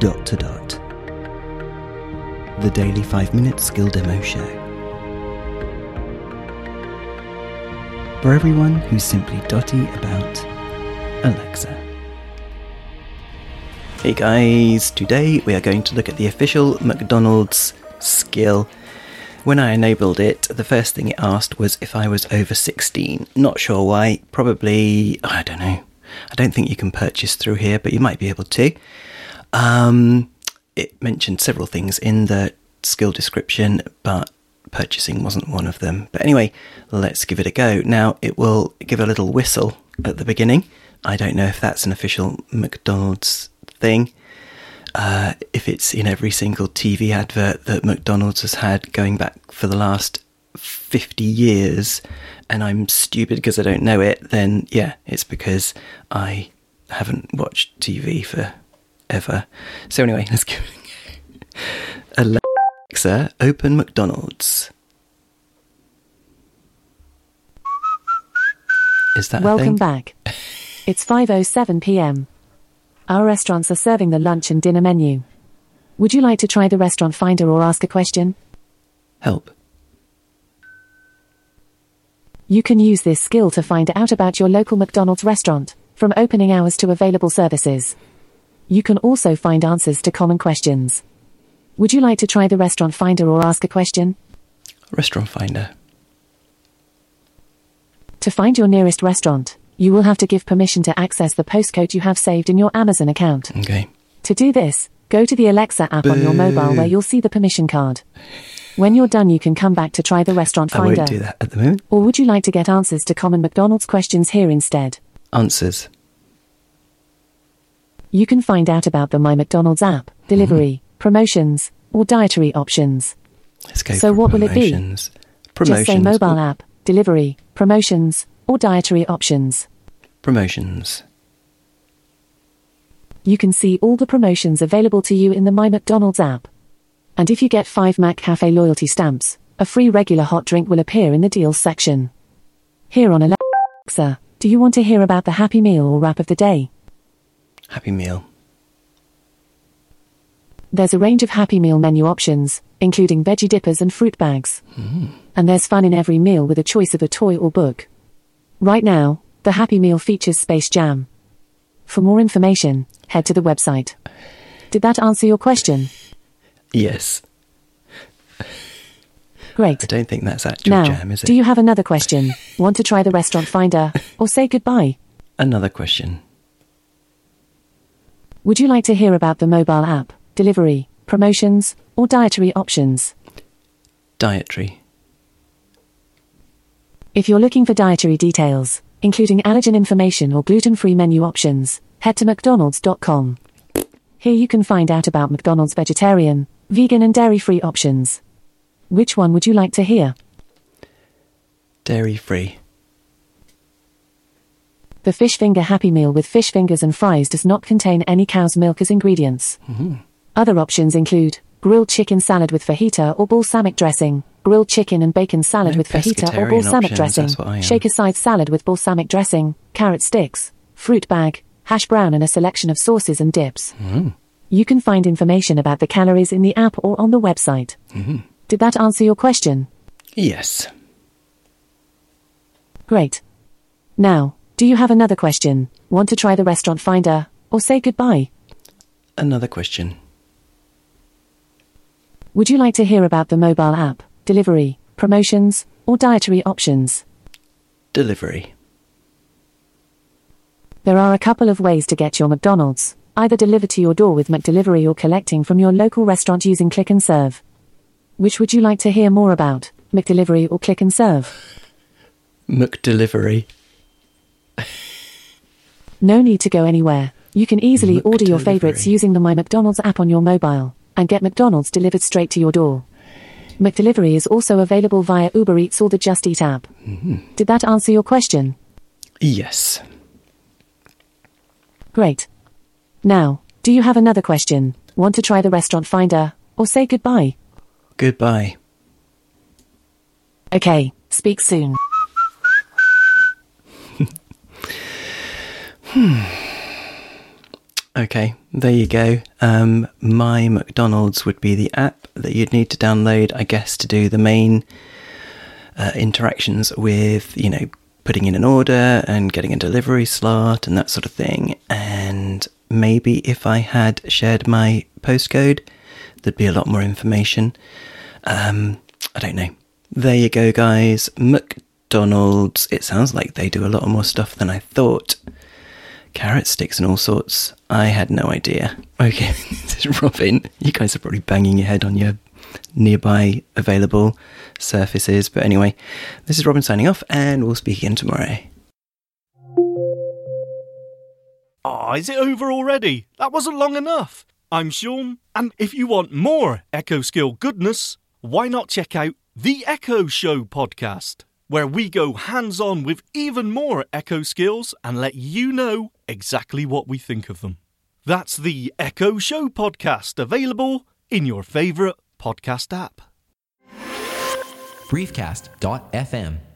Dot to Dot, the daily 5-minute skill demo show. For everyone who's simply dotty about Alexa. Hey guys, today we are going to look at the official McDonald's skill. When I enabled it, the first thing it asked was if I was over 16. Not sure why, probably, I don't know. I don't think you can purchase through here, but you might be able to. It mentioned several things in the skill description, but purchasing wasn't one of them. But anyway, let's give it a go. Now, it will give a little whistle at the beginning. I don't know if that's an official McDonald's thing. If it's in every single TV advert that McDonald's has had going back for the last 50 years and I'm stupid because I don't know it, then yeah, it's because I haven't watched TV for ever. So anyway, let's give it a go. Alexa, open McDonald's. Is that Welcome a thing? Back. It's 5:07 p.m. Our restaurants are serving the lunch and dinner menu. Would you like to try the restaurant finder or ask a question? Help. You can use this skill to find out about your local McDonald's restaurant, from opening hours to available services. You can also find answers to common questions. Would you like to try the restaurant finder or ask a question? Restaurant finder. To find your nearest restaurant, you will have to give permission to access the postcode you have saved in your Amazon account. Okay. To do this, go to the Alexa app on your mobile where you'll see the permission card. When you're done, you can come back to try the restaurant finder. I won't do that at the moment. Or would you like to get answers to common McDonald's questions here instead? Answers. You can find out about the My McDonald's app, delivery, promotions, or dietary options. Let's go so what promotions. Will it be? Promotions. Just say mobile app, delivery, promotions, or dietary options. Promotions. You can see all the promotions available to you in the My McDonald's app. And if you get 5 McCafé loyalty stamps, a free regular hot drink will appear in the deals section. Here on Alexa, do you want to hear about the Happy Meal or wrap of the day? Happy Meal. There's a range of Happy Meal menu options, including veggie dippers and fruit bags. And there's fun in every meal with a choice of a toy or book. Right now, the Happy Meal features Space Jam. For more information, head to the website. Did that answer your question? Yes. Great. I don't think that's actual jam, is it? Do you have another question? Want to try the restaurant finder? Or say goodbye? Another question. Would you like to hear about the mobile app, delivery, promotions, or dietary options? Dietary. If you're looking for dietary details, including allergen information or gluten-free menu options, head to mcdonalds.com. Here you can find out about McDonald's vegetarian, vegan and dairy-free options. Which one would you like to hear? Dairy-free. The Fish Finger Happy Meal with fish fingers and fries does not contain any cow's milk as ingredients. Other options include grilled chicken salad with fajita or balsamic dressing, grilled chicken and bacon salad with fajita or balsamic dressing, shaker-side salad with balsamic dressing, carrot sticks, fruit bag, hash brown and a selection of sauces and dips. You can find information about the calories in the app or on the website. Did that answer your question? Yes. Great. Now, do you have another question? Want to try the restaurant finder or say goodbye? Another question. Would you like to hear about the mobile app, delivery, promotions, or dietary options? Delivery. There are a couple of ways to get your McDonald's, either delivered to your door with McDelivery or collecting from your local restaurant using Click and Serve. Which would you like to hear more about, McDelivery or Click and Serve? McDelivery. No need to go anywhere. You can easily order your favourites using the My McDonald's app on your mobile and get McDonald's delivered straight to your door. McDelivery is also available via Uber Eats or the Just Eat app. Did that answer your question? Yes. Great. Now, do you have another question? Want to try the restaurant finder or say goodbye? Goodbye. Okay, speak soon. Okay, there you go. My McDonald's would be the app that you'd need to download, I guess, to do the main interactions with, you know, putting in an order and getting a delivery slot and that sort of thing. And maybe if I had shared my postcode, there'd be a lot more information. I don't know. There you go, guys. McDonald's. It sounds like they do a lot more stuff than I thought. Carrot sticks and all sorts. I had no idea. Okay, Robin, you guys are probably banging your head on your nearby available surfaces. But anyway, this is Robin signing off, and we'll speak again tomorrow. Ah, is it over already? That wasn't long enough. I'm Sean, and if you want more Echo Skill goodness, why not check out the Echo Show podcast, where we go hands-on with even more Echo skills and let you know exactly what we think of them. That's the Echo Show podcast, available in your favourite podcast app. Briefcast.fm